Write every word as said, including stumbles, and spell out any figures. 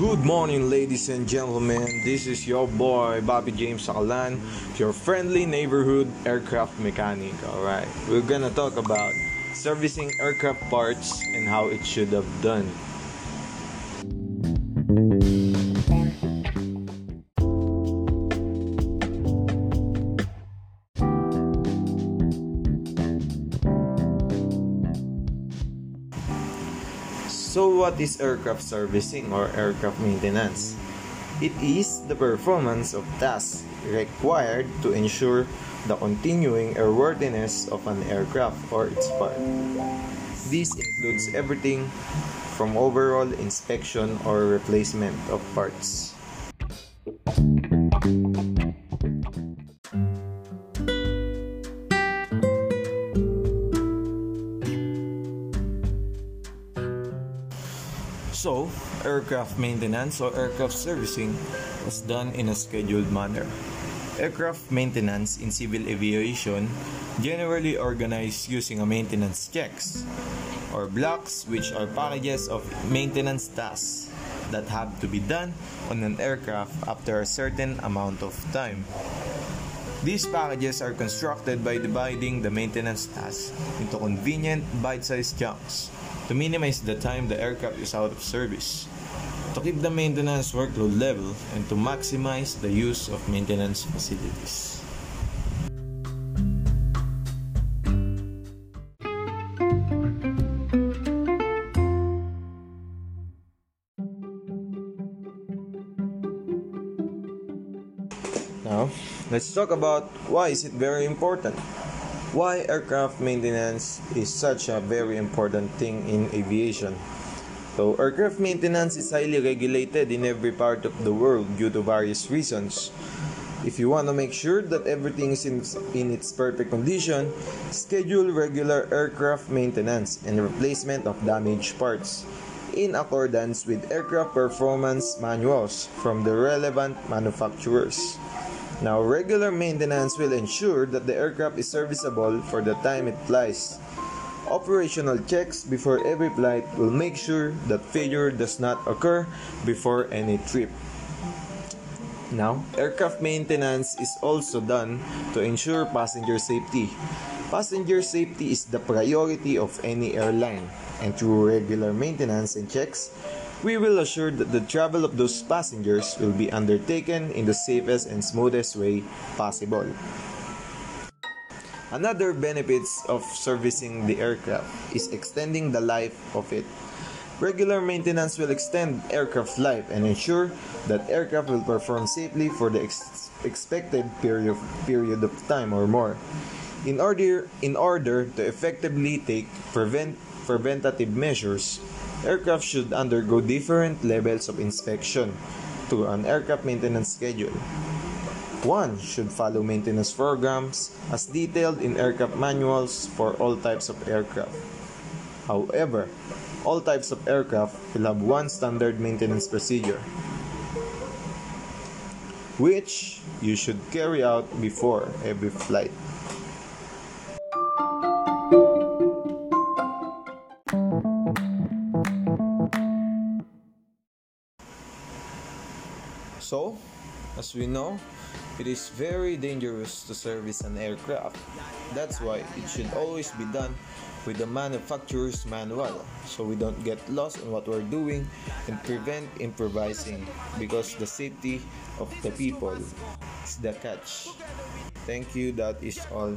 Good morning, ladies and gentlemen. This is your boy Bobby James Sakalan, your friendly neighborhood aircraft mechanic. Alright, we're gonna talk about servicing aircraft parts and how it should have done. So what is aircraft servicing or aircraft maintenance? It is the performance of tasks required to ensure the continuing airworthiness of an aircraft or its part. This includes everything from overall inspection or replacement of parts. So, aircraft maintenance or aircraft servicing was done in a scheduled manner. Aircraft maintenance in civil aviation generally organized using a maintenance checks or blocks, which are packages of maintenance tasks that have to be done on an aircraft after a certain amount of time. These packages are constructed by dividing the maintenance tasks into convenient bite-sized chunks to minimize the time the aircraft is out of service, to keep the maintenance workload level, and to maximize the use of maintenance facilities. Now, let's talk about why is it very important. Why aircraft maintenance is such a very important thing in aviation. So, aircraft maintenance is highly regulated in every part of the world due to various reasons. If you want to make sure that everything is in, in its perfect condition, schedule regular aircraft maintenance and replacement of damaged parts in accordance with aircraft performance manuals from the relevant manufacturers. Now, regular maintenance will ensure that the aircraft is serviceable for the time it flies. Operational checks before every flight will make sure that failure does not occur before any trip. Now, aircraft maintenance is also done to ensure passenger safety. Passenger safety is the priority of any airline, and through regular maintenance and checks, we will assure that the travel of those passengers will be undertaken in the safest and smoothest way possible. Another benefits of servicing the aircraft is extending the life of it. Regular maintenance will extend aircraft life and ensure that aircraft will perform safely for the ex- expected period of, period of time or more. In order, in order to effectively take prevent, preventative measures, aircraft should undergo different levels of inspection through an aircraft maintenance schedule. One should follow maintenance programs as detailed in aircraft manuals for all types of aircraft. However, all types of aircraft will have one standard maintenance procedure, which you should carry out before every flight. So, as we know, it is very dangerous to service an aircraft. That's why it should always be done with the manufacturer's manual, so we don't get lost in what we're doing and prevent improvising, because the safety of the people is the catch. Thank you, that is all.